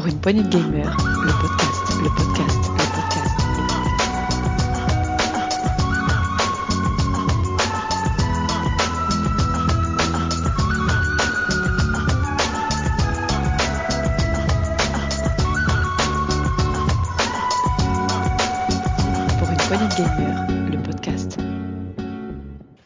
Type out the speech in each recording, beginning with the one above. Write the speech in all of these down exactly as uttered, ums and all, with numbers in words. pour une poignée de gamers, le podcast, le podcast, le podcast. Pour une poignée de gamers, le podcast.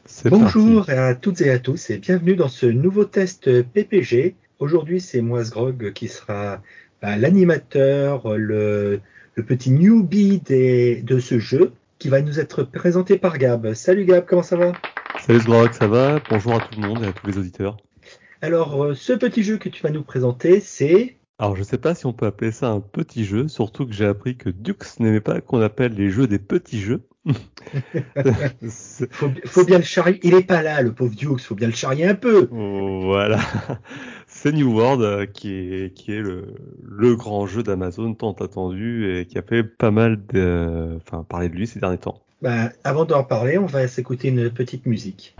C'est Bonjour parti. À toutes et à tous et bienvenue dans ce nouveau test P P G. Aujourd'hui, c'est moi, Sgrog, qui sera bah, l'animateur, le, le petit newbie des, de ce jeu, qui va nous être présenté par Gab. Salut Gab, comment ça va ? Salut Sgrog, ça va ? Bonjour à tout le monde et à tous les auditeurs. Alors, ce petit jeu que tu vas nous présenter, c'est... Alors, je ne sais pas si on peut appeler ça un petit jeu, surtout que j'ai appris que Dux n'aimait pas qu'on appelle les jeux des petits jeux. faut, faut bien le charrier. Il est pas là, le pauvre Dux. Faut bien le charrier un peu. Voilà. C'est New World euh, qui est qui est le le grand jeu d'Amazon tant attendu et qui a fait pas mal de, enfin, euh, parler de lui ces derniers temps. Bah, avant d'en parler, on va s'écouter une petite musique.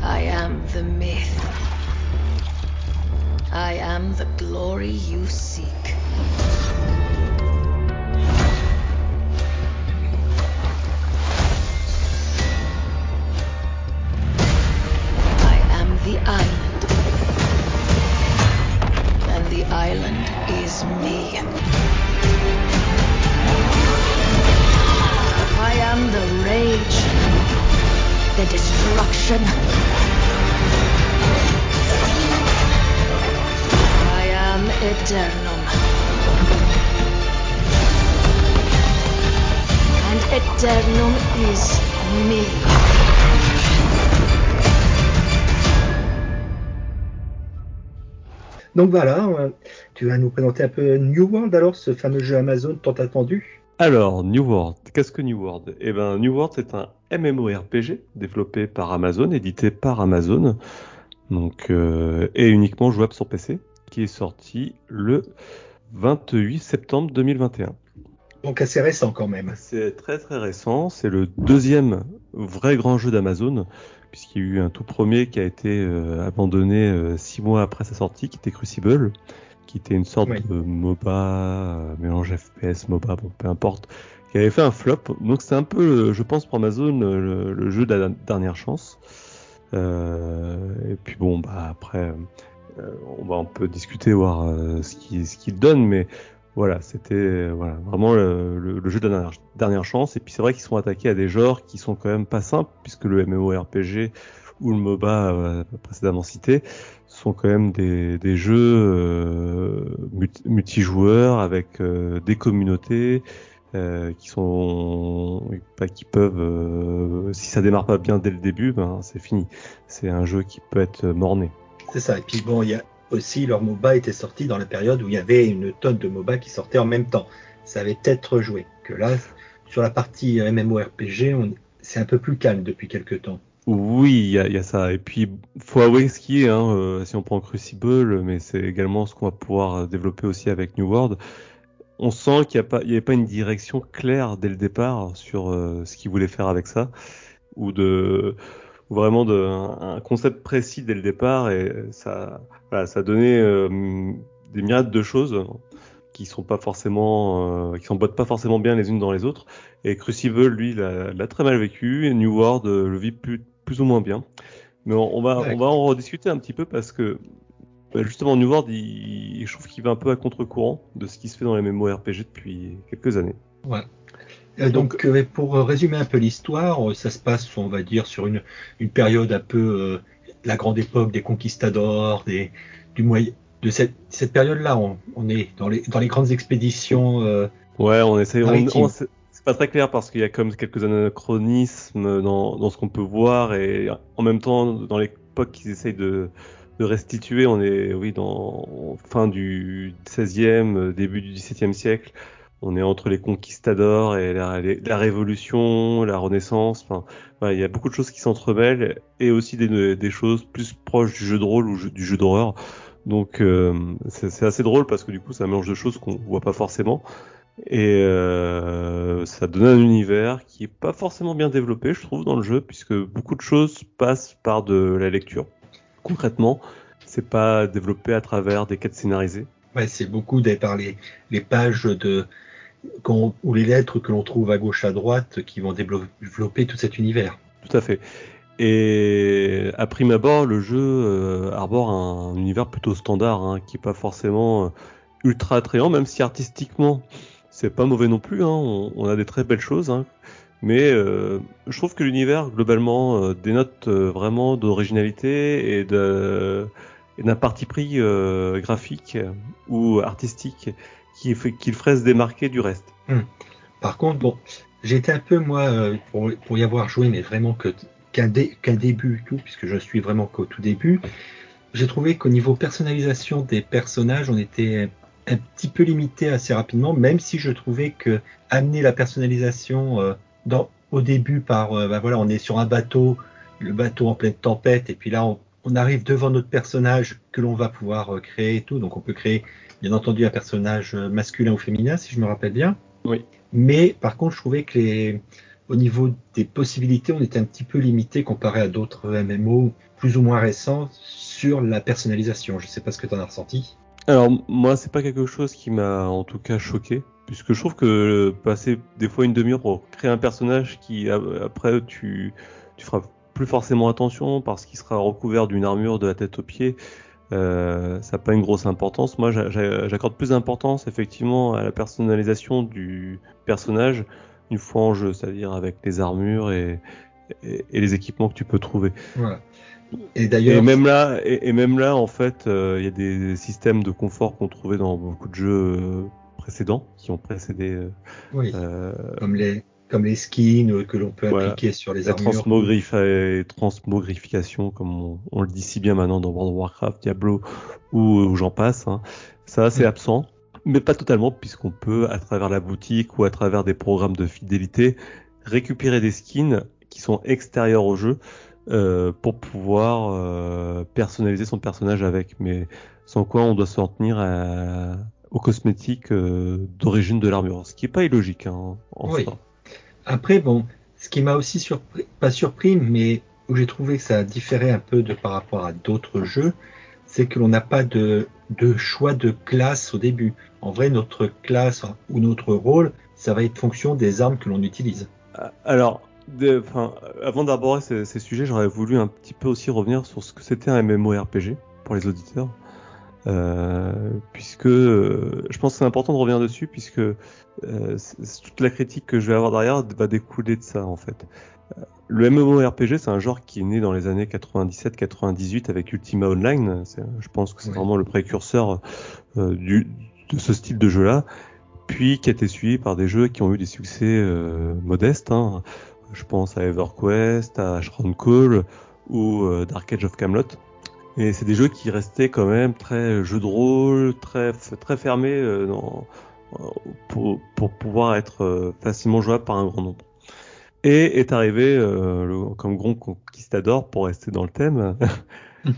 I am the myth. I am the glory you seek. The island, and the island is me. I am the rage, the destruction. I am eternum, and eternum is me. Donc voilà, tu vas nous présenter un peu New World, alors, ce fameux jeu Amazon tant attendu. Alors, New World, qu'est-ce que New World ? Eh ben, New World, c'est un M M O R P G développé par Amazon, édité par Amazon, donc, euh, et uniquement jouable sur P C, qui est sorti le vingt-huit septembre deux mille vingt et un. Donc assez récent quand même. C'est très très récent, c'est le deuxième vrai grand jeu d'Amazon, puisqu'il y a eu un tout premier qui a été euh, abandonné euh, six mois après sa sortie, qui était Crucible, qui était une sorte ouais. de MOBA, mélange F P S, MOBA, bon, peu importe, qui avait fait un flop. Donc c'est un peu, je pense, pour Amazon, le, le jeu de la dernière chance. Euh, et puis bon, bah après, euh, on, bah, on peut discuter, voir euh, ce qu'il ce qu'il donne, mais voilà, c'était euh, voilà, vraiment le, le, le jeu de la dernière, dernière chance. Et puis c'est vrai qu'ils sont attaqués à des genres qui sont quand même pas simples, puisque le M M O R P G ou le MOBA euh, précédemment cité sont quand même des, des jeux euh, multi- multijoueurs avec euh, des communautés euh, qui sont bah, qui peuvent, euh, si ça démarre pas bien dès le début, ben c'est fini. C'est un jeu qui peut être morné. C'est ça. Et puis bon, il y a aussi, leur MOBA était sorti dans la période où il y avait une tonne de MOBA qui sortaient en même temps. Ça avait peut-être joué. Que là, sur la partie M M O R P G, on... c'est un peu plus calme depuis quelques temps. Oui, il y a, y a ça. Et puis, faut avouer ce qui est, hein, euh, si on prend Crucible, mais c'est également ce qu'on va pouvoir développer aussi avec New World. On sent qu'il n'y avait pas une direction claire dès le départ sur euh, ce qu'ils voulaient faire avec ça, ou de... vraiment de, un, un concept précis dès le départ, et ça, voilà, ça donnait euh, des myriades de choses qui sont pas forcément, euh, qui s'emboîtent pas forcément bien les unes dans les autres. Et Crucible, lui, l'a, l'a très mal vécu, et New World euh, le vit plus, plus ou moins bien. Mais on, on va, ouais. on va en rediscuter un petit peu parce que bah justement New World, il, je trouve qu'il va un peu à contre-courant de ce qui se fait dans les M M O R P G depuis quelques années. Ouais. Donc, Donc, pour résumer un peu l'histoire, ça se passe, on va dire, sur une, une période un peu, euh, la grande époque des conquistadors, des, du moyen, de cette, cette période-là, on, on est dans les, dans les grandes expéditions. Euh, ouais, on essaie, on, on, c'est, c'est pas très clair parce qu'il y a comme quelques anachronismes dans, dans ce qu'on peut voir et en même temps, dans l'époque qu'ils essayent de, de restituer, on est, oui, dans fin du seizième, début du dix-septième siècle. On est entre les conquistadors et la, les, la révolution, la renaissance. Enfin, voilà, il y a beaucoup de choses qui s'entremêlent et aussi des, des choses plus proches du jeu de rôle ou jeu, du jeu d'horreur. Donc, euh, c'est, c'est assez drôle parce que du coup, ça mélange de choses qu'on voit pas forcément. Et euh, ça donne un univers qui est pas forcément bien développé, je trouve, dans le jeu, puisque beaucoup de choses passent par de la lecture. Concrètement, c'est pas développé à travers des quêtes scénarisées. Ouais, c'est beaucoup d'aller par les, les pages de, qu'on, ou les lettres que l'on trouve à gauche, à droite, qui vont développer tout cet univers. Tout à fait. Et à prime abord, le jeu euh, arbore un univers plutôt standard, hein, qui n'est pas forcément euh, ultra attrayant, même si artistiquement, c'est pas mauvais non plus. Hein, on, on a des très belles choses, hein, mais euh, je trouve que l'univers, globalement, euh, dénote euh, vraiment d'originalité et, de, et d'un parti pris euh, graphique ou artistique qui, qui le ferait se démarquer du reste. Mmh. Par contre, bon, j'étais un peu, moi, pour, pour y avoir joué, mais vraiment que... Qu'un, dé, qu'un début tout, puisque je suis vraiment qu'au tout début, j'ai trouvé qu'au niveau personnalisation des personnages, on était un petit peu limité assez rapidement, même si je trouvais que amener la personnalisation euh, dans, au début par, euh, bah voilà, on est sur un bateau, le bateau en pleine tempête, et puis là, on, on arrive devant notre personnage que l'on va pouvoir euh, créer et tout, donc on peut créer, bien entendu, un personnage masculin ou féminin, si je me rappelle bien. Oui. Mais, par contre, je trouvais que les... Au niveau des possibilités, on était un petit peu limité comparé à d'autres M M O plus ou moins récents sur la personnalisation. Je ne sais pas ce que tu en as ressenti. Alors moi, c'est pas quelque chose qui m'a en tout cas choqué, puisque je trouve que passer des fois une demi-heure pour créer un personnage qui après tu tu feras plus forcément attention parce qu'il sera recouvert d'une armure de la tête aux pieds, euh, ça n'a pas une grosse importance. Moi, j'a, j'a, j'accorde plus d'importance effectivement à la personnalisation du personnage une fois en jeu, c'est-à-dire avec les armures et, et, et les équipements que tu peux trouver. Voilà. Et d'ailleurs, et même là, et, et même là, en fait, il euh, y a des systèmes de confort qu'on trouvait dans beaucoup de jeux précédents, qui ont précédé, euh, oui. euh, comme les comme les skins que l'on peut voilà. appliquer sur les armures. Transmogrif- transmogrification, comme on, on le dit si bien maintenant dans World of Warcraft, Diablo ou où, où j'en passe. Hein. Ça, c'est mmh. absent. Mais pas totalement, puisqu'on peut, à travers la boutique ou à travers des programmes de fidélité, récupérer des skins qui sont extérieurs au jeu euh, pour pouvoir euh, personnaliser son personnage avec. Mais sans quoi on doit s'en tenir à, aux cosmétiques euh, d'origine de l'armure, ce qui n'est pas illogique. Hein, en oui. Sort. Après, bon, ce qui m'a aussi surpris, pas surpris, mais où j'ai trouvé que ça différait un peu de par rapport à d'autres jeux, c'est que l'on n'a pas de, de choix de classe au début. En vrai, notre classe ou notre rôle, ça va être fonction des armes que l'on utilise. Alors, de, avant d'aborder ces, ces sujets, j'aurais voulu un petit peu aussi revenir sur ce que c'était un MMORPG pour les auditeurs, euh, puisque euh, je pense que c'est important de revenir dessus, puisque euh, toute la critique que je vais avoir derrière va découler de ça, en fait. Le MMORPG, c'est un genre qui est né dans les années quatre-vingt-dix-sept quatre-vingt-dix-huit avec Ultima Online. C'est, je pense que c'est oui. vraiment le précurseur euh, du, de ce style de jeu-là. Puis qui a été suivi par des jeux qui ont eu des succès euh, modestes. Hein. Je pense à EverQuest, à Asheron's Call ou euh, Dark Age of Camelot. Et c'est des jeux qui restaient quand même très jeux de rôle, très, très fermés euh, dans, pour, pour pouvoir être euh, facilement jouables par un grand nombre. Et est arrivé, euh, le, comme gros conquistador, pour rester dans le thème,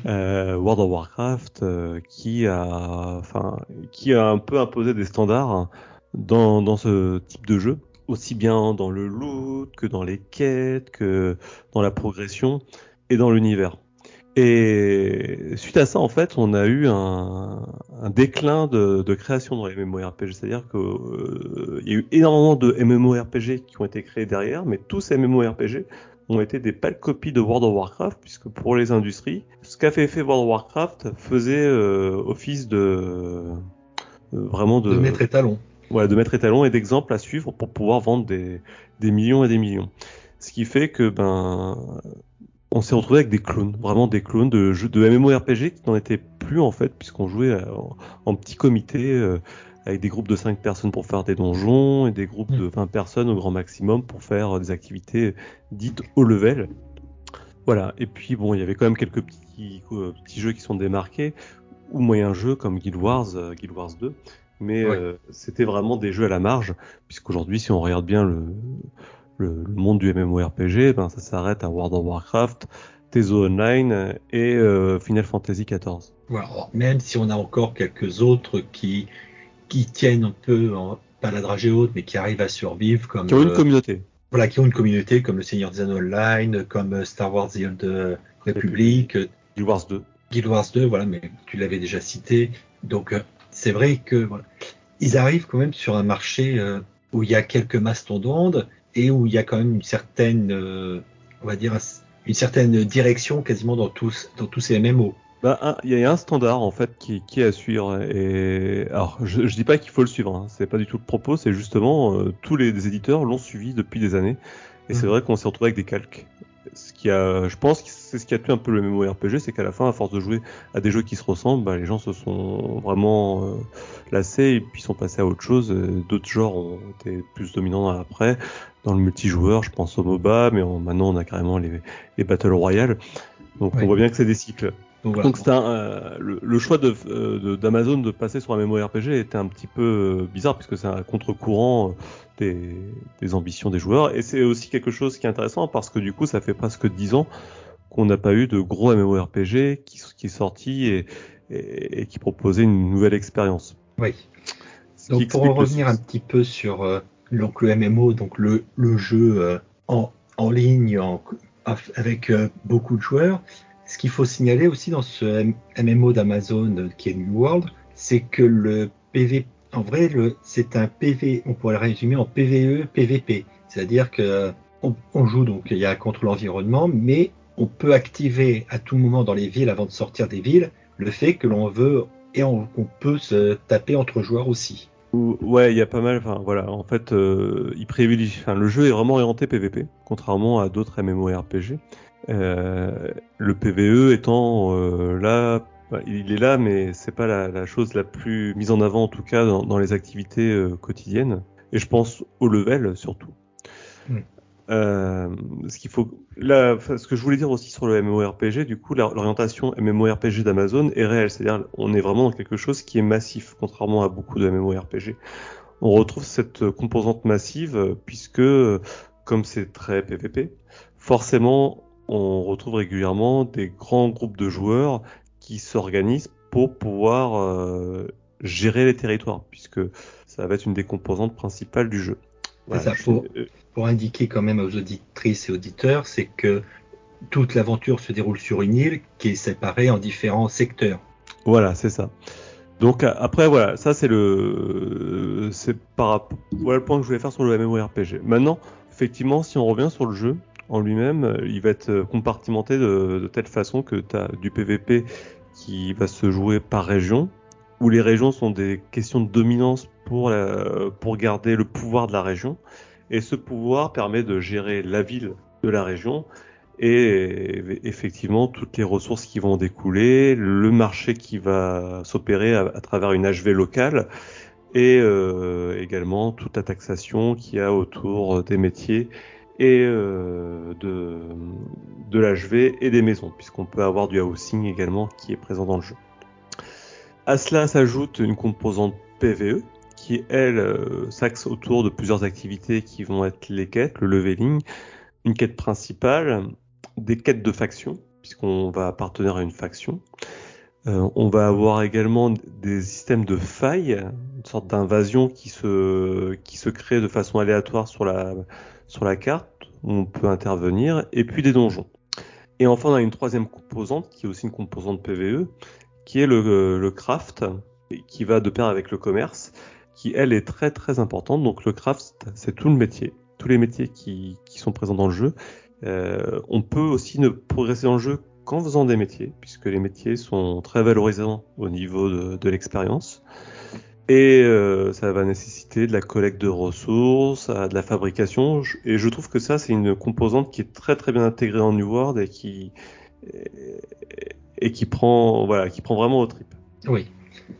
euh, World of Warcraft, euh, qui a, enfin, qui a un peu imposé des standards dans, dans ce type de jeu, aussi bien dans le loot, que dans les quêtes, que dans la progression, et dans l'univers. Et suite à ça, en fait, on a eu un, un déclin de, de création dans les MMORPG. C'est-à-dire qu'il euh, y a eu énormément de MMORPG qui ont été créés derrière, mais tous ces MMORPG ont été des pâles copies de World of Warcraft, puisque pour les industries, ce qu'a fait, fait World of Warcraft faisait euh, office de... Euh, vraiment de... De maître étalon. Voilà, de maître étalon et d'exemple à suivre pour pouvoir vendre des, des millions et des millions. Ce qui fait que... ben on s'est retrouvé avec des clones, vraiment des clones de jeux de MMORPG qui n'en étaient plus en fait, puisqu'on jouait en, en petit comité euh, avec des groupes de cinq personnes pour faire des donjons et des groupes de vingt personnes au grand maximum pour faire des activités dites haut level. Voilà, et puis bon, il y avait quand même quelques petits, euh, petits jeux qui sont démarqués, ou moyens jeux comme Guild Wars, euh, Guild Wars deux, mais ouais. euh, c'était vraiment des jeux à la marge, puisqu'aujourd'hui, si on regarde bien le... Le, le monde du MMORPG, ben ça s'arrête à World of Warcraft, Tezo Online et euh, Final Fantasy quatorze. Voilà, alors, même si on a encore quelques autres qui qui tiennent un peu en, pas la dragée haute, mais qui arrivent à survivre comme qui ont une euh, communauté. Voilà, qui ont une communauté comme Le Seigneur des Anneaux Online, comme Star Wars The Old Republic, Guild Wars deux. Guild Wars deux, voilà, mais tu l'avais déjà cité. Donc euh, c'est vrai que voilà, ils arrivent quand même sur un marché euh, où il y a quelques mastodontes et où il y a quand même une certaine, euh, on va dire, une certaine direction quasiment dans tous dans tous ces M M O. Bah, il y a un standard en fait qui, qui est à suivre. Et alors, je, je dis pas qu'il faut le suivre, hein. C'est pas du tout le propos. C'est justement euh, tous les, les éditeurs l'ont suivi depuis des années. Et mmh. c'est vrai qu'on s'est retrouvé avec des calques. Ce qui a, je pense, que c'est ce qui a tué un peu le M M O R P G, c'est qu'à la fin, à force de jouer à des jeux qui se ressemblent, bah, les gens se sont vraiment euh, lassés et puis sont passés à autre chose. D'autres genres ont été plus dominants après. Dans le multijoueur, je pense au MOBA, mais on, maintenant on a carrément les, les Battle Royale. Donc ouais. On voit bien que c'est des cycles. Donc, voilà. Donc c'est un, euh, le, le choix de, de, d'Amazon de passer sur un M M O R P G était un petit peu bizarre puisque c'est un contre-courant des, des ambitions des joueurs. Et c'est aussi quelque chose qui est intéressant parce que du coup, ça fait presque dix ans qu'on n'a pas eu de gros M M O R P G qui, qui est sorti et, et, et qui proposait une nouvelle expérience. Oui. Ce donc pour en revenir un petit peu sur euh, donc le M M O, donc le, le jeu euh, en, en ligne en, avec euh, beaucoup de joueurs. Ce qu'il faut signaler aussi dans ce M M O d'Amazon qui est New World, c'est que le P V, en vrai, le, c'est un P V, on pourrait le résumer en P V E, P V P. C'est-à-dire que on, on joue donc, il y a contre l'environnement, mais on peut activer à tout moment dans les villes, avant de sortir des villes, le fait que l'on veut et on, qu'on peut se taper entre joueurs aussi. Ouais, il y a pas mal. Enfin, voilà. En fait, euh, il privilégie. Enfin, le jeu est vraiment orienté P V P, contrairement à d'autres M M O R P G. Euh, le P V E étant euh, là, bah, il est là, mais c'est pas la, la chose la plus mise en avant en tout cas dans, dans les activités euh, quotidiennes. Et je pense au level surtout. Mmh. Euh, ce qu'il faut, là, ce que je voulais dire aussi sur le M M O R P G, du coup, la, l'orientation M M O R P G d'Amazon est réelle, c'est-à-dire on est vraiment dans quelque chose qui est massif, contrairement à beaucoup de M M O R P G. On retrouve cette composante massive puisque, comme c'est très P V P, forcément. On retrouve régulièrement des grands groupes de joueurs qui s'organisent pour pouvoir euh, gérer les territoires, puisque ça va être une des composantes principales du jeu. Voilà, c'est ça, je... pour, pour indiquer quand même aux auditrices et auditeurs, c'est que toute l'aventure se déroule sur une île qui est séparée en différents secteurs. Voilà, c'est ça. Donc après voilà, ça c'est le, c'est par... voilà le point que je voulais faire sur le M M O R P G. Maintenant, effectivement, si on revient sur le jeu. En lui-même, il va être compartimenté de, de telle façon que tu as du P V P qui va se jouer par région, où les régions sont des questions de dominance pour, la, pour garder le pouvoir de la région, et ce pouvoir permet de gérer la ville de la région, et effectivement toutes les ressources qui vont en découler, le marché qui va s'opérer à, à travers une H V locale, et euh, également toute la taxation qu'il y a autour des métiers, et euh, de, de l'H V et des maisons, puisqu'on peut avoir du housing également qui est présent dans le jeu. À cela s'ajoute une composante P V E qui, elle, euh, s'axe autour de plusieurs activités qui vont être les quêtes, le leveling, une quête principale, des quêtes de faction, puisqu'on va appartenir à une faction. Euh, on va avoir également des systèmes de failles, une sorte d'invasion qui se, qui se crée de façon aléatoire sur la... sur la carte, on peut intervenir, et puis des donjons. Et enfin, on a une troisième composante, qui est aussi une composante P V E, qui est le, le craft, qui va de pair avec le commerce, qui, elle, est très très importante. Donc le craft, c'est tout le métier, tous les métiers qui, qui sont présents dans le jeu. Euh, on peut aussi ne progresser dans le jeu qu'en faisant des métiers, puisque les métiers sont très valorisants au niveau de, de l'expérience. Et euh, ça va nécessiter de la collecte de ressources, de la fabrication. Et je trouve que ça, c'est une composante qui est très très bien intégrée en New World et qui et qui prend voilà, qui prend vraiment aux tripes. Oui.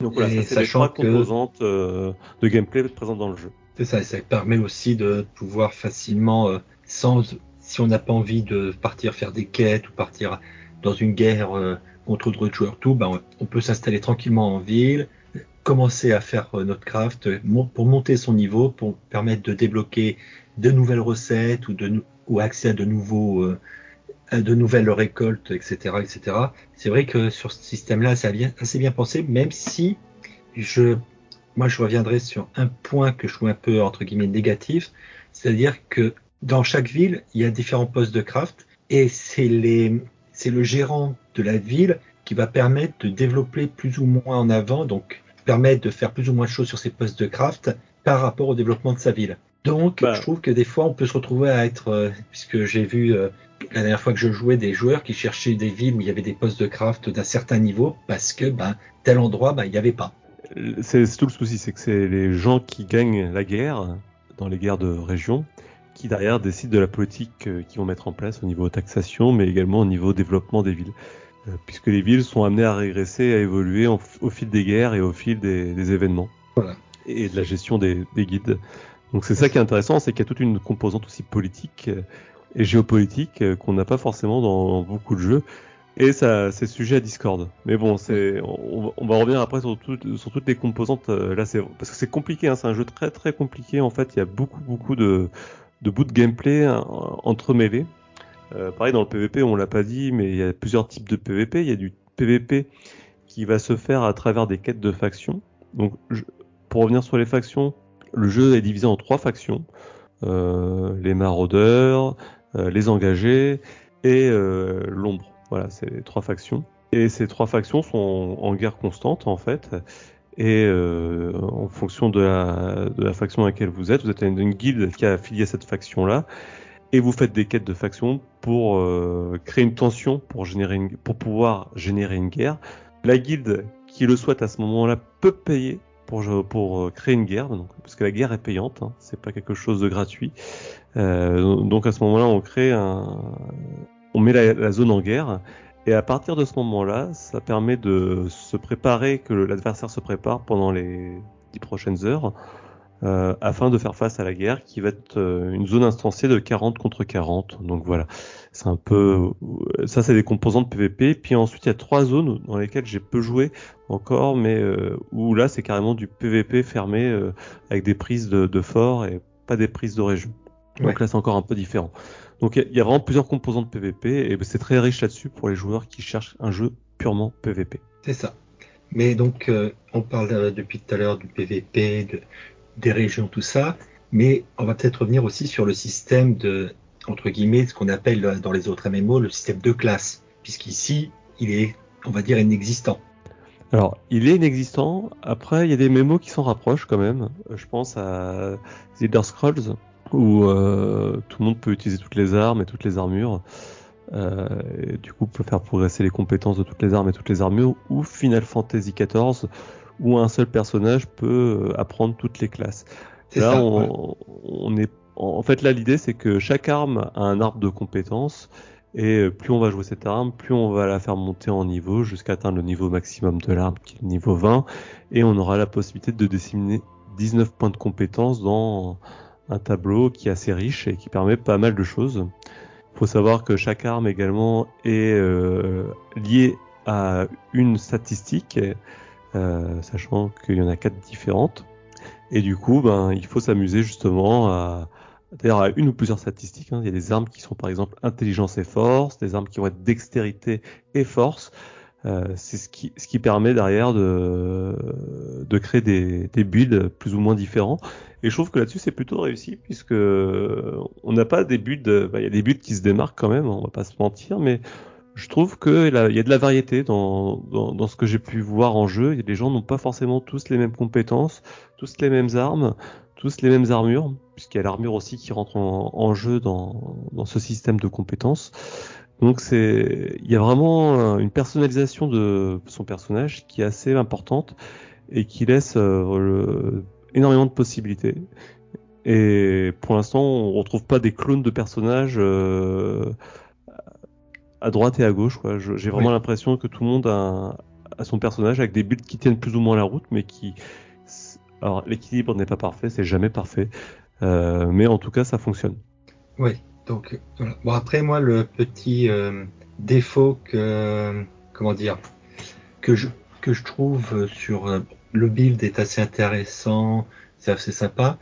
Donc voilà, et ça c'est les trois que... composantes euh, de gameplay présentes dans le jeu. C'est ça. Et ça permet aussi de pouvoir facilement, euh, sans si on n'a pas envie de partir faire des quêtes ou partir dans une guerre euh, contre d'autres joueurs, tout, ben on peut s'installer tranquillement en ville. Commencer à faire notre craft pour monter son niveau, pour permettre de débloquer de nouvelles recettes ou, de, ou accès à de, nouveaux, à de nouvelles récoltes, et cetera, et cetera. C'est vrai que sur ce système-là, c'est assez bien pensé, même si je, moi je reviendrai sur un point que je trouve un peu entre guillemets négatif, c'est-à-dire que dans chaque ville, il y a différents postes de craft et c'est, les, c'est le gérant de la ville qui va permettre de développer plus ou moins en avant, donc permet de faire plus ou moins de choses sur ses postes de craft par rapport au développement de sa ville. Donc, bah. je trouve que des fois, on peut se retrouver à être... Euh, puisque j'ai vu, euh, la dernière fois que je jouais, des joueurs qui cherchaient des villes où il y avait des postes de craft d'un certain niveau, parce que bah, tel endroit, bah, il n'y avait pas. C'est, c'est tout le souci, c'est que c'est les gens qui gagnent la guerre, dans les guerres de région, qui derrière décident de la politique euh, qu'ils vont mettre en place au niveau taxation, mais également au niveau développement des villes. Euh, puisque les villes sont amenées à régresser, à évoluer en, au fil des guerres et au fil des, des événements. Voilà. Et de la gestion des, des guildes. Donc c'est ça qui est intéressant, c'est qu'il y a toute une composante aussi politique et géopolitique qu'on n'a pas forcément dans beaucoup de jeux. Et ça, c'est sujet à discorde. Mais bon, c'est, on, on va revenir après sur, tout, sur toutes les composantes. Là, c'est, parce que c'est compliqué, hein, c'est un jeu très très compliqué. En fait, il y a beaucoup beaucoup de, de bouts de gameplay entremêlés. Euh, pareil, dans le P V P, on l'a pas dit, mais il y a plusieurs types de P V P. Il y a du P V P qui va se faire à travers des quêtes de factions. Donc, je, pour revenir sur les factions... Le jeu est divisé en trois factions, euh, les maraudeurs, euh, les engagés et euh, l'ombre. Voilà, c'est les trois factions. Et ces trois factions sont en, en guerre constante, en fait. Et euh, en fonction de la, de la faction à laquelle vous êtes, vous êtes une, une guilde qui a affilié à cette faction-là. Et vous faites des quêtes de factions pour euh, créer une tension, pour, générer une, pour pouvoir générer une guerre. La guilde qui le souhaite à ce moment-là peut payer. Pour, pour créer une guerre, donc, parce que la guerre est payante, hein, c'est pas quelque chose de gratuit. Euh, donc à ce moment-là, on crée un, on met la, la zone en guerre, et à partir de ce moment-là, ça permet de se préparer, que l'adversaire se prépare pendant les dix prochaines heures, euh, afin de faire face à la guerre, qui va être une zone instanciée de quarante contre quarante. Donc voilà, c'est un peu, ça c'est des composantes P V P. Puis ensuite, il y a trois zones dans lesquelles j'ai peu joué. Encore, mais euh, où là c'est carrément du P V P fermé euh, avec des prises de, de fort et pas des prises de région. Donc ouais. Là c'est encore un peu différent. Donc il y, y a vraiment plusieurs composants de P V P et c'est très riche là-dessus pour les joueurs qui cherchent un jeu purement P V P. C'est ça. Mais donc euh, on parle euh, depuis tout à l'heure du P V P, de, des régions, tout ça, mais on va peut-être revenir aussi sur le système de, entre guillemets, ce qu'on appelle dans les autres M M O le système de classe, puisqu'ici il est, on va dire, inexistant. Alors, il est inexistant. Après, il y a des mémos qui s'en rapprochent quand même. Je pense à The Elder Scrolls, où euh, tout le monde peut utiliser toutes les armes et toutes les armures. Euh, et du coup, on peut faire progresser les compétences de toutes les armes et toutes les armures. Ou Final Fantasy quatorze, où un seul personnage peut apprendre toutes les classes. C'est là, ça, on, ouais. on est. En fait, là, l'idée, c'est que chaque arme a un arbre de compétences. Et plus on va jouer cette arme, plus on va la faire monter en niveau jusqu'à atteindre le niveau maximum de l'arme, qui est le niveau vingt. Et on aura la possibilité de disséminer dix-neuf points de compétences dans un tableau qui est assez riche et qui permet pas mal de choses. Il faut savoir que chaque arme également est euh, liée à une statistique, euh, sachant qu'il y en a quatre différentes. Et du coup, ben, il faut s'amuser justement à... D'ailleurs, à une ou plusieurs statistiques, hein. Il y a des armes qui sont par exemple intelligence et force, des armes qui vont être dextérité et force. Euh, c'est ce qui, ce qui permet derrière de, de créer des, des builds plus ou moins différents. Et je trouve que là-dessus, c'est plutôt réussi, puisque on n'a pas des builds, bah, il y a des builds qui se démarquent quand même, on va pas se mentir, mais je trouve que là, il y a de la variété dans, dans, dans ce que j'ai pu voir en jeu. Les gens n'ont pas forcément tous les mêmes compétences, tous les mêmes armes, tous les mêmes armures, puisqu'il y a l'armure aussi qui rentre en, en jeu dans, dans ce système de compétences. Donc c'est, il y a vraiment une personnalisation de son personnage qui est assez importante et qui laisse euh, le, énormément de possibilités. Et pour l'instant, on ne retrouve pas des clones de personnages euh, à droite et à gauche, quoi. Je, j'ai vraiment oui. l'impression que tout le monde a, a son personnage avec des builds qui tiennent plus ou moins la route, mais qui... Alors, l'équilibre n'est pas parfait, c'est jamais parfait, euh, mais en tout cas, ça fonctionne. Oui, donc, voilà. Bon, après, moi, le petit euh, défaut que, comment dire, que je, que je trouve sur euh, le build est assez intéressant, c'est assez sympa.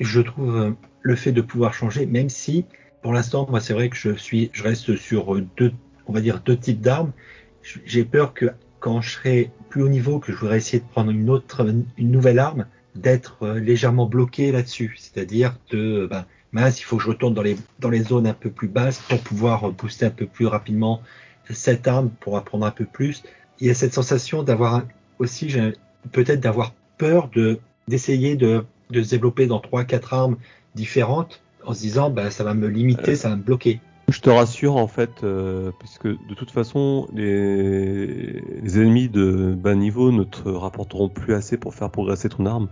Je trouve euh, le fait de pouvoir changer, même si, pour l'instant, moi, c'est vrai que je suis, je reste sur deux, on va dire, deux types d'armes. J'ai peur que, quand je serai plus haut niveau, que je voudrais essayer de prendre une autre, une nouvelle arme, d'être légèrement bloqué là-dessus. C'est-à-dire de, ben, mince, il faut que je retourne dans les, dans les zones un peu plus basses pour pouvoir booster un peu plus rapidement cette arme, pour apprendre un peu plus. Il y a cette sensation d'avoir aussi, j'ai, peut-être d'avoir peur de, d'essayer de, de se développer dans trois quatre armes différentes en se disant bah, ça va me limiter, euh, ça va me bloquer. Je te rassure en fait, euh, parce que de toute façon les, les ennemis de bas niveau ne te rapporteront plus assez pour faire progresser ton arme,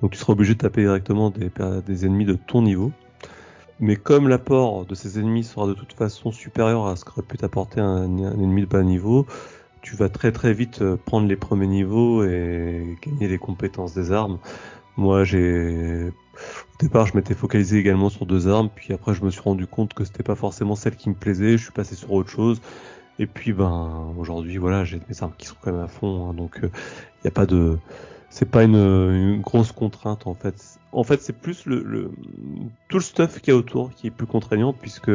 donc tu seras obligé de taper directement des, des ennemis de ton niveau. Mais comme l'apport de ces ennemis sera de toute façon supérieur à ce qu'aurait pu t'apporter un, un ennemi de bas niveau, tu vas très très vite prendre les premiers niveaux et gagner les compétences des armes. Moi, j'ai... au départ, je m'étais focalisé également sur deux armes, puis après, je me suis rendu compte que c'était pas forcément celle qui me plaisait, je suis passé sur autre chose. Et puis, ben, aujourd'hui, voilà, j'ai mes armes qui sont quand même à fond, hein, donc il euh, n'y a pas de... C'est pas une, une grosse contrainte, en fait. En fait, c'est plus le, le, tout le stuff qu'il y a autour qui est plus contraignant, puisque,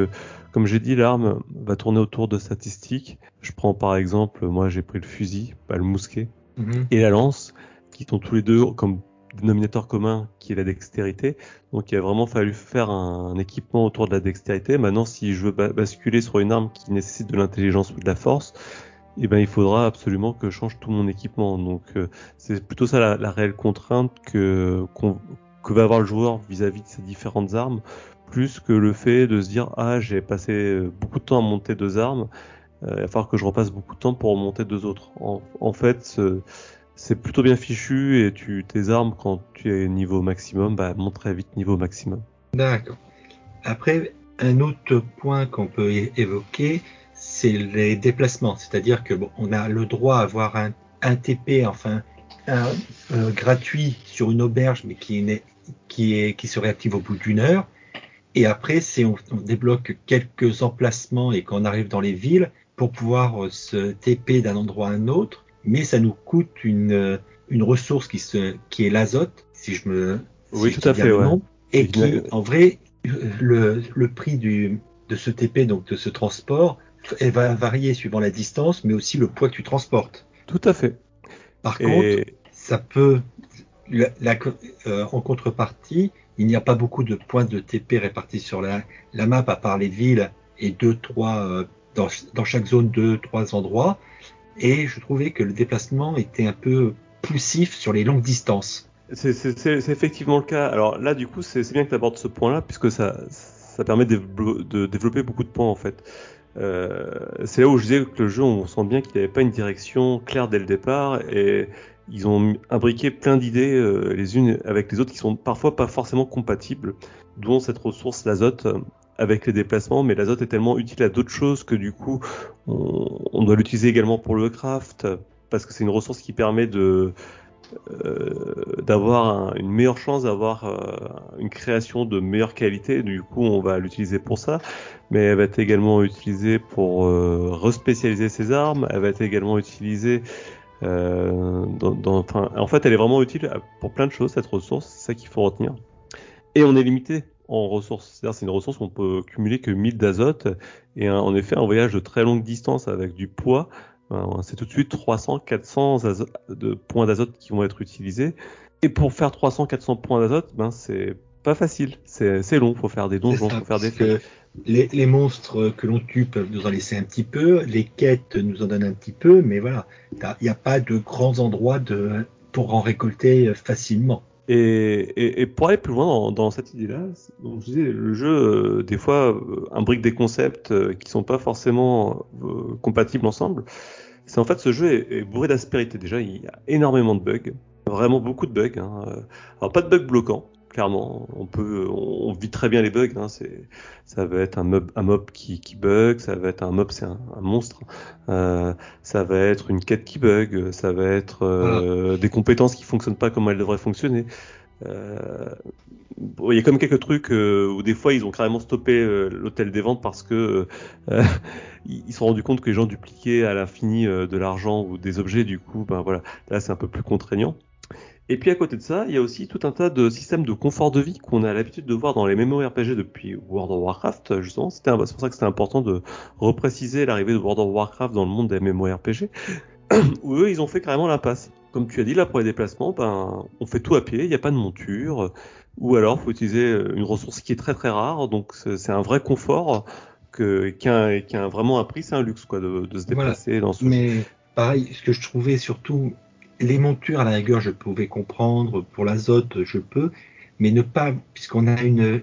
comme j'ai dit, l'arme va tourner autour de statistiques. Je prends, par exemple, moi, j'ai pris le fusil, bah, le mousquet, mm-hmm. et la lance, qui sont tous les deux comme dénominateur commun, qui est la dextérité. Donc, il a vraiment fallu faire un, un équipement autour de la dextérité. Maintenant, si je veux ba- basculer sur une arme qui nécessite de l'intelligence ou de la force, eh ben, il faudra absolument que je change tout mon équipement. Donc, euh, c'est plutôt ça la, la réelle contrainte que, qu'on, que va avoir le joueur vis-à-vis de ses différentes armes, plus que le fait de se dire « Ah, j'ai passé beaucoup de temps à monter deux armes, euh, il va falloir que je repasse beaucoup de temps pour monter deux autres. » En, en fait, c'est, c'est plutôt bien fichu et tu, tes armes, quand tu es niveau maximum, bah, montent très vite niveau maximum. D'accord. Après, un autre point qu'on peut é- évoquer, c'est les déplacements, c'est-à-dire que bon, on a le droit à avoir un, un T P, enfin un, euh, gratuit sur une auberge, mais qui est qui est qui se réactive au bout d'une heure. Et après, c'est on, on débloque quelques emplacements et qu'on arrive dans les villes pour pouvoir euh, se T P d'un endroit à un autre, mais ça nous coûte une euh, une ressource qui se qui est l'azote, si je me si oui je tout à fait ouais. nom, et qui bien... en vrai le le prix du de ce T P, donc de ce transport, elle va varier suivant la distance, mais aussi le poids que tu transportes. Tout à fait. Par et... contre, ça peut, la, la, euh, en contrepartie, il n'y a pas beaucoup de points de T P répartis sur la, la map, à part les villes et deux, trois, euh, dans, dans chaque zone, deux, trois endroits. Et je trouvais que le déplacement était un peu poussif sur les longues distances. C'est, c'est, c'est, c'est effectivement le cas. Alors là, du coup, c'est, c'est bien que tu abordes ce point-là, puisque ça, ça permet de, de développer beaucoup de points, en fait. Euh, c'est là où je disais que le jeu, on sent bien qu'il n'avait pas une direction claire dès le départ, et ils ont imbriqué plein d'idées euh, les unes avec les autres qui sont parfois pas forcément compatibles, dont cette ressource, l'azote, avec les déplacements. Mais l'azote est tellement utile à d'autres choses que du coup on, on doit l'utiliser également pour le craft, parce que c'est une ressource qui permet de Euh, d'avoir un, une meilleure chance d'avoir euh, une création de meilleure qualité. Du coup, on va l'utiliser pour ça, mais elle va être également utilisée pour euh, respécialiser ses armes. Elle va être également utilisée euh, dans, dans, enfin, en fait elle est vraiment utile pour plein de choses, cette ressource. C'est ça qu'il faut retenir. Et on est limité en ressources, c'est-à-dire c'est une ressource qu'on peut cumuler que mille d'azote, et un, en effet un voyage de très longue distance avec du poids, c'est tout de suite trois cents quatre cents azote, de points d'azote qui vont être utilisés. Et pour faire trois cents quatre cents points d'azote, ben c'est pas facile, c'est, c'est long, faut faire des donjons, ça, faut faire des... Les, les monstres que l'on tue peuvent nous en laisser un petit peu, les quêtes nous en donnent un petit peu, mais voilà, il n'y a pas de grands endroits de, pour en récolter facilement. Et, et, et pour aller plus loin dans, dans cette idée-là, donc je disais, le jeu, euh, des fois, euh, imbrique des concepts euh, qui sont pas forcément euh, compatibles ensemble. C'est en fait, ce jeu est, est bourré d'aspérité. Déjà, il y a énormément de bugs, vraiment beaucoup de bugs. Hein. Alors, pas de bugs bloquants, clairement. On peut, on, on vit très bien les bugs. Hein. C'est, ça va être un mob, un mob qui, qui bug, ça va être un mob, c'est un, un monstre. Euh, ça va être une quête qui bug, ça va être euh, voilà. des compétences qui fonctionnent pas comme elles devraient fonctionner. Euh, bon, il y a quand même quelques trucs euh, où des fois ils ont carrément stoppé euh, l'hôtel des ventes parce que euh, ils se sont rendus compte que les gens dupliquaient à l'infini euh, de l'argent ou des objets. Du coup, ben voilà, là c'est un peu plus contraignant. Et puis à côté de ça, il y a aussi tout un tas de systèmes de confort de vie qu'on a l'habitude de voir dans les M M O R P G depuis World of Warcraft, justement. C'était un, c'est pour ça que c'était important de repréciser l'arrivée de World of Warcraft dans le monde des M M O R P G, où eux ils ont fait carrément l'impasse. Comme tu as dit, là, pour les déplacements, ben, on fait tout à pied, il n'y a pas de monture, ou alors faut utiliser une ressource qui est très très rare, donc c'est un vrai confort que, qui a, qui a vraiment un prix, c'est un luxe, quoi, de, de se déplacer voilà. dans ce... Mais pareil, ce que je trouvais surtout les montures, à la rigueur, je pouvais comprendre. Pour l'azote, je peux. Mais ne pas, puisqu'on a une,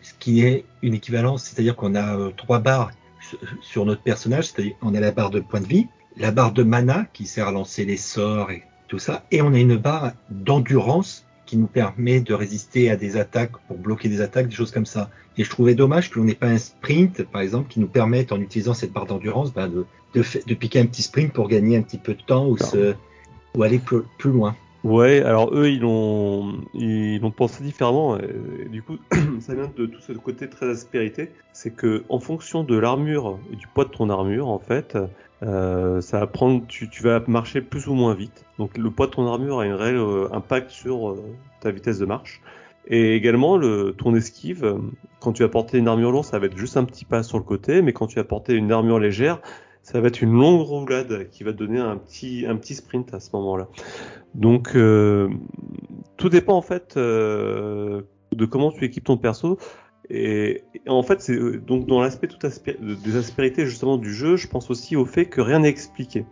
ce qui est une équivalence, c'est-à-dire qu'on a euh, trois barres sur notre personnage, c'est-à-dire on a la barre de points de vie, la barre de mana qui sert à lancer les sorts et tout ça, et on a une barre d'endurance qui nous permet de résister à des attaques, pour bloquer des attaques, des choses comme ça. Et je trouvais dommage que l'on n'ait pas un sprint, par exemple, qui nous permette, en utilisant cette barre d'endurance, ben de, de, de piquer un petit sprint pour gagner un petit peu de temps ou, se, ou aller plus, plus loin. Ouais, alors eux, ils l'ont, ils l'ont pensé différemment. Et du coup, ça vient de tout ce côté très aspérité. C'est que, en fonction de l'armure et du poids de ton armure, en fait, euh, ça va prendre, tu, tu vas marcher plus ou moins vite. Donc, le poids de ton armure a un réel euh, impact sur euh, ta vitesse de marche. Et également, le, ton esquive, quand tu vas porter une armure lourde, ça va être juste un petit pas sur le côté. Mais quand tu vas porter une armure légère, ça va être une longue roulade qui va donner un petit, un petit sprint à ce moment-là. Donc, euh, tout dépend en fait euh, de comment tu équipes ton perso. Et, et en fait, c'est, donc dans l'aspect tout aspir, des aspérités justement du jeu, je pense aussi au fait que rien n'est expliqué.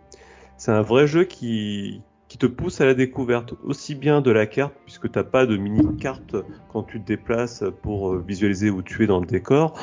C'est un vrai jeu qui, qui te pousse à la découverte, aussi bien de la carte, puisque tu n'as pas de mini-carte quand tu te déplaces pour visualiser où tu es dans le décor.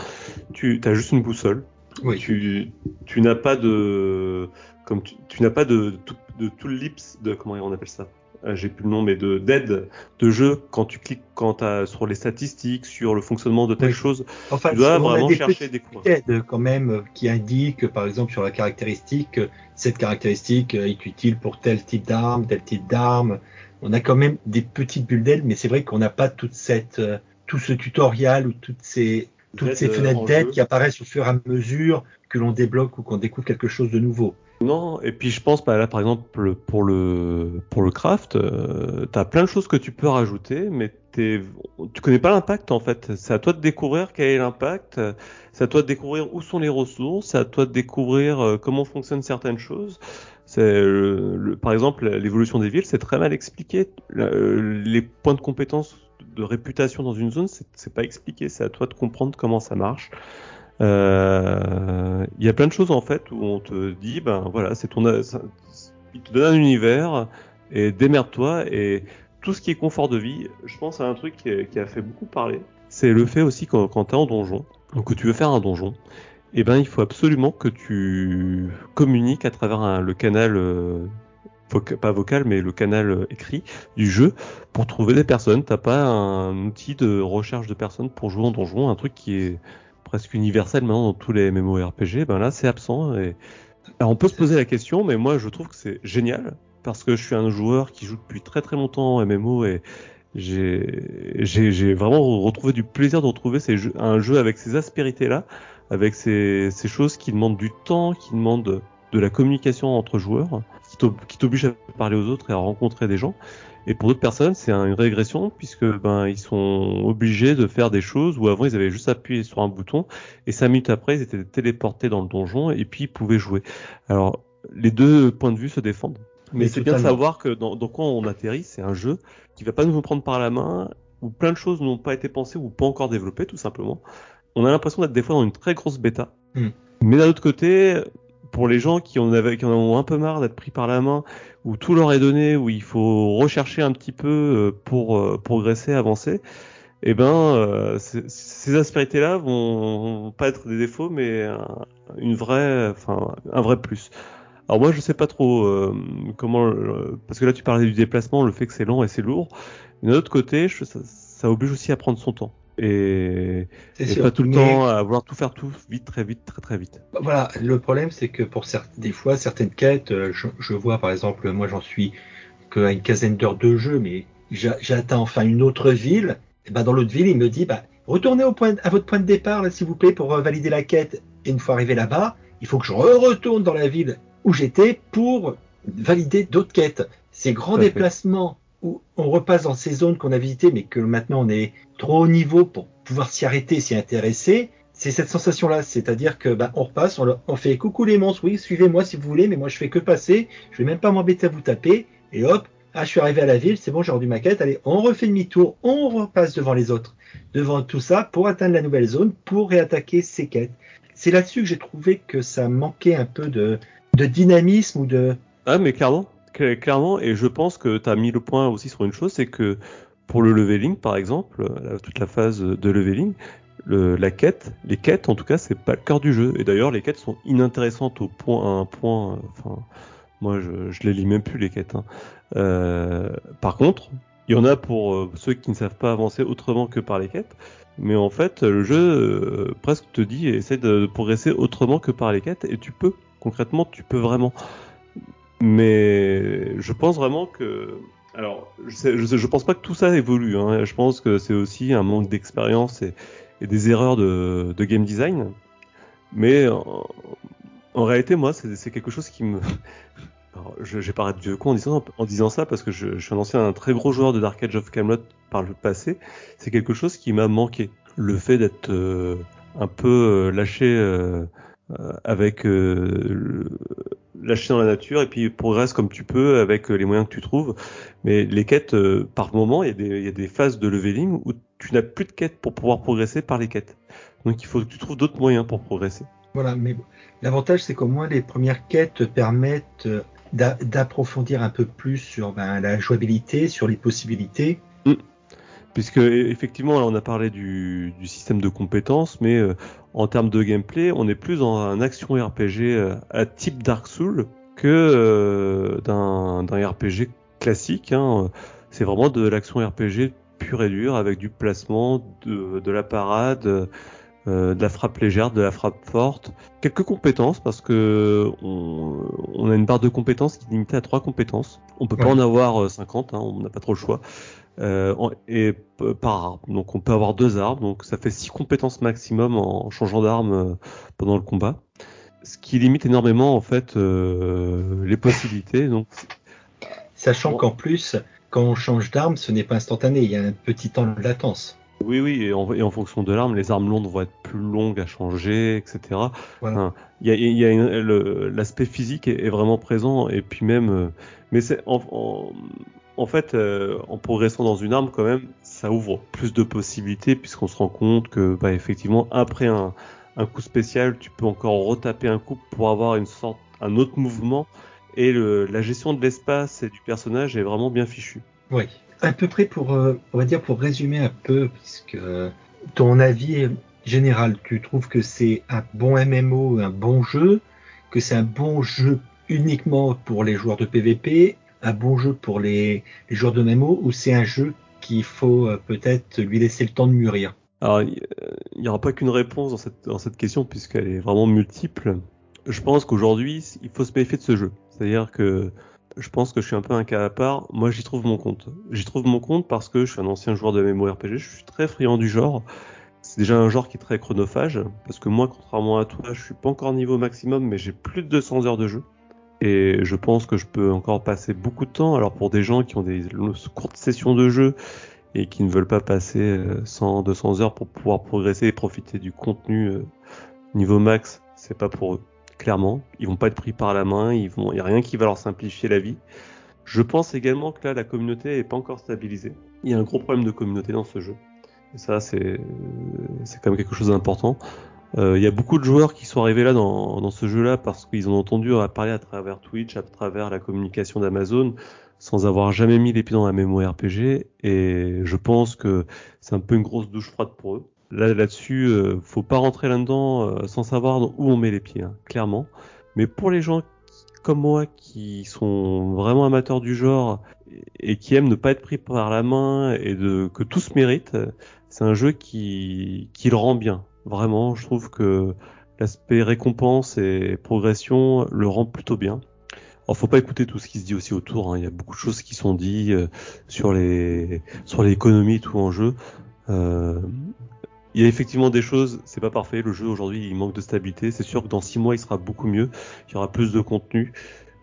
Tu as juste une boussole. Oui. Tu, tu n'as pas de, comme tu, tu n'as pas de, de tout le lips de, comment on appelle ça? Euh, j'ai plus le nom, mais de, d'aide de jeu quand tu cliques, quand t'as, sur les statistiques, sur le fonctionnement de telle oui. chose. Enfin, tu dois vraiment des chercher des cours. Aides quand même qui indiquent, par exemple, sur la caractéristique, cette caractéristique est utile pour tel type d'arme, tel type d'arme. On a quand même des petites bulles d'aide, mais c'est vrai qu'on n'a pas toute cette, tout ce tutoriel ou toutes ces, toutes ces fenêtres d'aide qui apparaissent au fur et à mesure que l'on débloque ou qu'on découvre quelque chose de nouveau. Non, et puis je pense, bah là par exemple, pour le, pour le craft, euh, t'as plein de choses que tu peux rajouter, mais t'es, tu connais pas l'impact en fait. C'est à toi de découvrir quel est l'impact, c'est à toi de découvrir où sont les ressources, c'est à toi de découvrir comment fonctionnent certaines choses. C'est le, le, par exemple, l'évolution des villes, c'est très mal expliqué. Le, les points de compétence de réputation dans une zone, c'est, c'est pas expliqué, c'est à toi de comprendre comment ça marche. Il euh, y a plein de choses en fait où on te dit, ben voilà, c'est ton, ça, il te donne un univers et démerde-toi, et tout ce qui est confort de vie, je pense à un truc qui, qui a fait beaucoup parler, c'est le fait aussi quand, quand t'es en donjon, donc que tu veux faire un donjon, et ben il faut absolument que tu communiques à travers un, le canal euh, pas vocal, mais le canal écrit du jeu pour trouver des personnes. T'as pas un outil de recherche de personnes pour jouer en donjon, un truc qui est presque universel maintenant dans tous les MMORPG. Ben là, c'est absent. Et... Alors, on peut se poser la question, mais moi, je trouve que c'est génial parce que je suis un joueur qui joue depuis très très longtemps en M M O, et j'ai, j'ai, j'ai vraiment retrouvé du plaisir de retrouver ces jeux, un jeu avec ces aspérités-là, avec ces, ces choses qui demandent du temps, qui demandent de la communication entre joueurs, qui t'oblige à parler aux autres et à rencontrer des gens. Et pour d'autres personnes, c'est une régression, puisque ben ils sont obligés de faire des choses où avant ils avaient juste appuyé sur un bouton et cinq minutes après ils étaient téléportés dans le donjon et puis ils pouvaient jouer. Alors les deux points de vue se défendent, mais, mais c'est totalement bien de savoir que dans, dans quoi on atterrit, c'est un jeu qui va pas nous prendre par la main, où plein de choses n'ont pas été pensées ou pas encore développées tout simplement. On a l'impression d'être des fois dans une très grosse bêta, mmh. mais d'un autre côté, pour les gens qui en avaient, qui en ont un peu marre d'être pris par la main, où tout leur est donné, où il faut rechercher un petit peu pour progresser, avancer, eh ben, ces aspérités-là vont pas être des défauts, mais une vraie, enfin, un vrai plus. Alors moi, je sais pas trop euh, comment, parce que là, tu parlais du déplacement, le fait que c'est lent et c'est lourd. Mais d'un autre côté, je, ça, ça oblige aussi à prendre son temps. Et, et sûr, pas tout le temps à vouloir tout faire tout vite, très vite, très très vite. Voilà, le problème c'est que pour certes, des fois certaines quêtes, je, je vois par exemple, moi j'en suis qu'à une quinzaine d'heures de jeu, mais j'a, j'atteins enfin une autre ville, et ben dans l'autre ville il me dit bah, retournez au point, à votre point de départ là, s'il vous plaît, pour valider la quête, et une fois arrivé là-bas, il faut que je retourne dans la ville où j'étais pour valider d'autres quêtes. Ces grands Parfait. déplacements où on repasse dans ces zones qu'on a visitées, mais que maintenant on est trop haut niveau pour pouvoir s'y arrêter, s'y intéresser, c'est cette sensation-là, c'est-à-dire que bah, on repasse, on, on fait coucou les monstres, oui, suivez-moi si vous voulez, mais moi je fais que passer, je vais même pas m'embêter à vous taper, et hop, ah, je suis arrivé à la ville, c'est bon, j'ai rendu ma quête, allez, on refait demi-tour, on repasse devant les autres, devant tout ça, pour atteindre la nouvelle zone, pour réattaquer ces quêtes. C'est là-dessus que j'ai trouvé que ça manquait un peu de, de dynamisme ou de... Ah, mais clairement. Clairement, et je pense que tu as mis le point aussi sur une chose, c'est que pour le leveling, par exemple, toute la phase de leveling, le, la quête, les quêtes, en tout cas, c'est pas le cœur du jeu. Et d'ailleurs, les quêtes sont inintéressantes au point, à un point. Enfin, euh, moi, je, je les lis même plus les quêtes. Hein. Euh, par contre, il y en a pour euh, ceux qui ne savent pas avancer autrement que par les quêtes. Mais en fait, le jeu euh, presque te dit, essaie de progresser autrement que par les quêtes, et tu peux. Concrètement, tu peux vraiment. Mais je pense vraiment que... Alors, je, je, je pense pas que tout ça évolue. Hein. Je pense que c'est aussi un manque d'expérience et, et des erreurs de, de game design. Mais en, en réalité, moi, c'est, c'est quelque chose qui me... Alors, je, j'ai parlé de vieux con en disant, en disant ça, parce que je, je suis un ancien, un très gros joueur de Dark Age of Camelot par le passé. C'est quelque chose qui m'a manqué. Le fait d'être euh, un peu lâché... Euh, avec euh, le, lâcher dans la nature et puis progresse comme tu peux avec les moyens que tu trouves, mais les quêtes euh, par moment, il y a des il y a des phases de leveling où tu n'as plus de quêtes pour pouvoir progresser par les quêtes, donc il faut que tu trouves d'autres moyens pour progresser. Voilà, mais l'avantage c'est qu'au moins les premières quêtes permettent d'a- d'approfondir un peu plus sur ben, la jouabilité, sur les possibilités. Mmh. Puisque effectivement, là, on a parlé du, du système de compétences, mais euh, en termes de gameplay, on est plus dans un action R P G euh, à type Dark Souls que euh, d'un, d'un R P G classique. Hein. C'est vraiment de l'action R P G pure et dure, avec du placement, de, de la parade, euh, de la frappe légère, de la frappe forte. Quelques compétences, parce que on, on a une barre de compétences qui est limitée à trois compétences. On peut pas ouais. en avoir cinquante, hein, on n'a pas trop le choix. Euh, et par arme, donc on peut avoir deux armes, donc ça fait six compétences maximum en changeant d'arme pendant le combat, ce qui limite énormément en fait euh, les possibilités. Donc sachant bon. qu'en plus, quand on change d'arme, ce n'est pas instantané, il y a un petit temps de latence. Oui, oui, et en, et en fonction de l'arme, les armes longues vont être plus longues à changer, et cetera. Voilà. Enfin, y a, y a une, le, l'aspect physique est, est vraiment présent, et puis même, mais c'est en, en En fait, euh, en progressant dans une arme, quand même, ça ouvre plus de possibilités, puisqu'on se rend compte que, bah, effectivement, après un, un coup spécial, tu peux encore retaper un coup pour avoir une sorte, un autre mouvement. Et le, la gestion de l'espace et du personnage est vraiment bien fichue. Oui, à peu près pour, euh, on va dire, pour résumer un peu, puisque ton avis général, tu trouves que c'est un bon M M O, un bon jeu, que c'est un bon jeu uniquement pour les joueurs de P V P. Un bon jeu pour les, les joueurs de M M O, ou c'est un jeu qu'il faut euh, peut-être lui laisser le temps de mûrir? Alors, il n'y aura pas qu'une réponse dans cette, dans cette question, puisqu'elle est vraiment multiple. Je pense qu'aujourd'hui, il faut se méfier de ce jeu. C'est-à-dire que je pense que je suis un peu un cas à part. Moi, j'y trouve mon compte. J'y trouve mon compte parce que je suis un ancien joueur de M M O R P G, je suis très friand du genre. C'est déjà un genre qui est très chronophage, parce que moi, contrairement à toi, je ne suis pas encore niveau maximum, mais j'ai plus de deux cents heures de jeu. Et je pense que je peux encore passer beaucoup de temps. Alors pour des gens qui ont des courtes sessions de jeu et qui ne veulent pas passer cent, deux cents heures pour pouvoir progresser et profiter du contenu niveau max, c'est pas pour eux, clairement. Ils vont pas être pris par la main, ils vont, il y a rien qui va leur simplifier la vie. Je pense également que là, la communauté est pas encore stabilisée. Il y a un gros problème de communauté dans ce jeu. Et ça, c'est, c'est quand même quelque chose d'important. Il euh, y a beaucoup de joueurs qui sont arrivés là dans, dans ce jeu-là parce qu'ils ont entendu à parler à travers Twitch, à travers la communication d'Amazon, sans avoir jamais mis les pieds dans un M M O R P G. Et je pense que c'est un peu une grosse douche froide pour eux. Là, là-dessus, euh, faut pas rentrer là-dedans euh, sans savoir où on met les pieds, hein, clairement. Mais pour les gens qui, comme moi, qui sont vraiment amateurs du genre et, et qui aiment ne pas être pris par la main et de, que tout se mérite, c'est un jeu qui, qui le rend bien. Vraiment, je trouve que l'aspect récompense et progression le rend plutôt bien. Alors, faut pas écouter tout ce qui se dit aussi autour, hein. Il y a beaucoup de choses qui sont dites euh, sur les sur l'économie et tout en jeu. Euh, il y a effectivement des choses, c'est pas parfait. Le jeu aujourd'hui, il manque de stabilité. C'est sûr que dans six mois, il sera beaucoup mieux. Il y aura plus de contenu.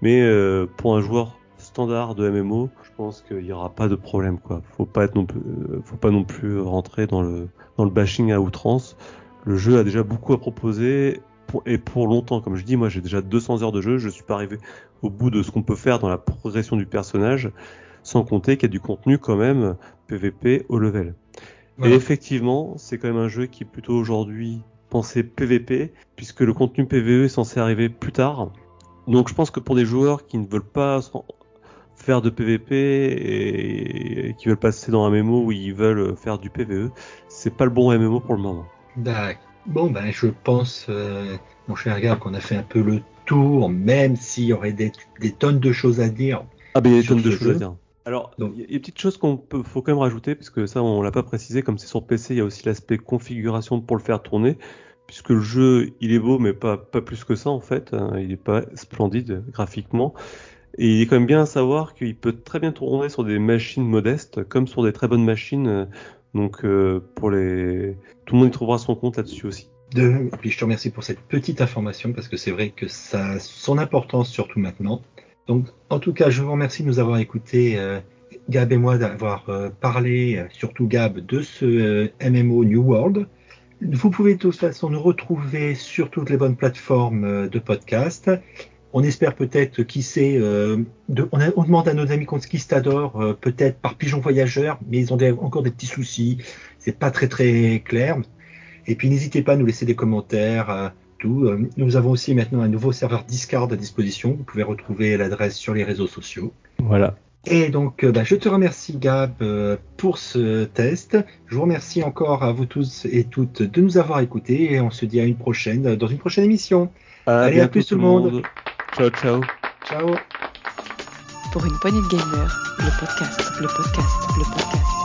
Mais euh, pour un joueur standard de M M O, je pense qu'il y aura pas de problème, quoi. Faut pas être non plus, faut pas non plus rentrer dans le dans le bashing à outrance. Le jeu a déjà beaucoup à proposer, pour, et pour longtemps. Comme je dis, moi j'ai déjà deux cents heures de jeu, je suis pas arrivé au bout de ce qu'on peut faire dans la progression du personnage, sans compter qu'il y a du contenu quand même P V P au level. Voilà. Et effectivement, c'est quand même un jeu qui est plutôt aujourd'hui pensé P V P, puisque le contenu P V E est censé arriver plus tard. Donc je pense que pour des joueurs qui ne veulent pas faire de P V P et, et qui veulent passer dans un M M O où ils veulent faire du P V E, c'est pas le bon M M O pour le moment. D'accord. Bon, ben, je pense, euh, mon cher Gab, qu'on a fait un peu le tour, même s'il y aurait des, des tonnes de choses à dire. Ah, ben, il y a des tonnes de choses à dire. Alors, il y a des petites choses qu'on peut, faut quand même rajouter, puisque ça, on l'a pas précisé, comme c'est sur P C, il y a aussi l'aspect configuration pour le faire tourner, puisque le jeu, il est beau, mais pas, pas plus que ça, en fait. Il est pas splendide, graphiquement. Et il est quand même bien à savoir qu'il peut très bien tourner sur des machines modestes, comme sur des très bonnes machines. Donc, euh, pour les... tout le monde y trouvera son compte là-dessus aussi. De... Et puis, je te remercie pour cette petite information, parce que c'est vrai que ça a son importance, surtout maintenant. Donc, en tout cas, je vous remercie de nous avoir écoutés, euh, Gab et moi, d'avoir euh, parlé, surtout Gab, de ce euh, M M O New World. Vous pouvez de toute façon nous retrouver sur toutes les bonnes plateformes euh, de podcast. On espère peut-être, qui sait, euh, de, on, a, on demande à nos amis conquistadors, euh, peut-être par pigeon voyageur, mais ils ont des, encore des petits soucis, c'est pas très très clair. Et puis n'hésitez pas à nous laisser des commentaires, euh, tout. Euh, nous avons aussi maintenant un nouveau serveur Discord à disposition, vous pouvez retrouver l'adresse sur les réseaux sociaux. Voilà. Et donc, euh, bah, je te remercie Gab euh, pour ce test. Je vous remercie encore à vous tous et toutes de nous avoir écoutés et on se dit à une prochaine, dans une prochaine émission. À Allez, à plus tout le monde. monde. Ciao, ciao. Ciao. Pour une poignée de gamers, le podcast, le podcast, le podcast.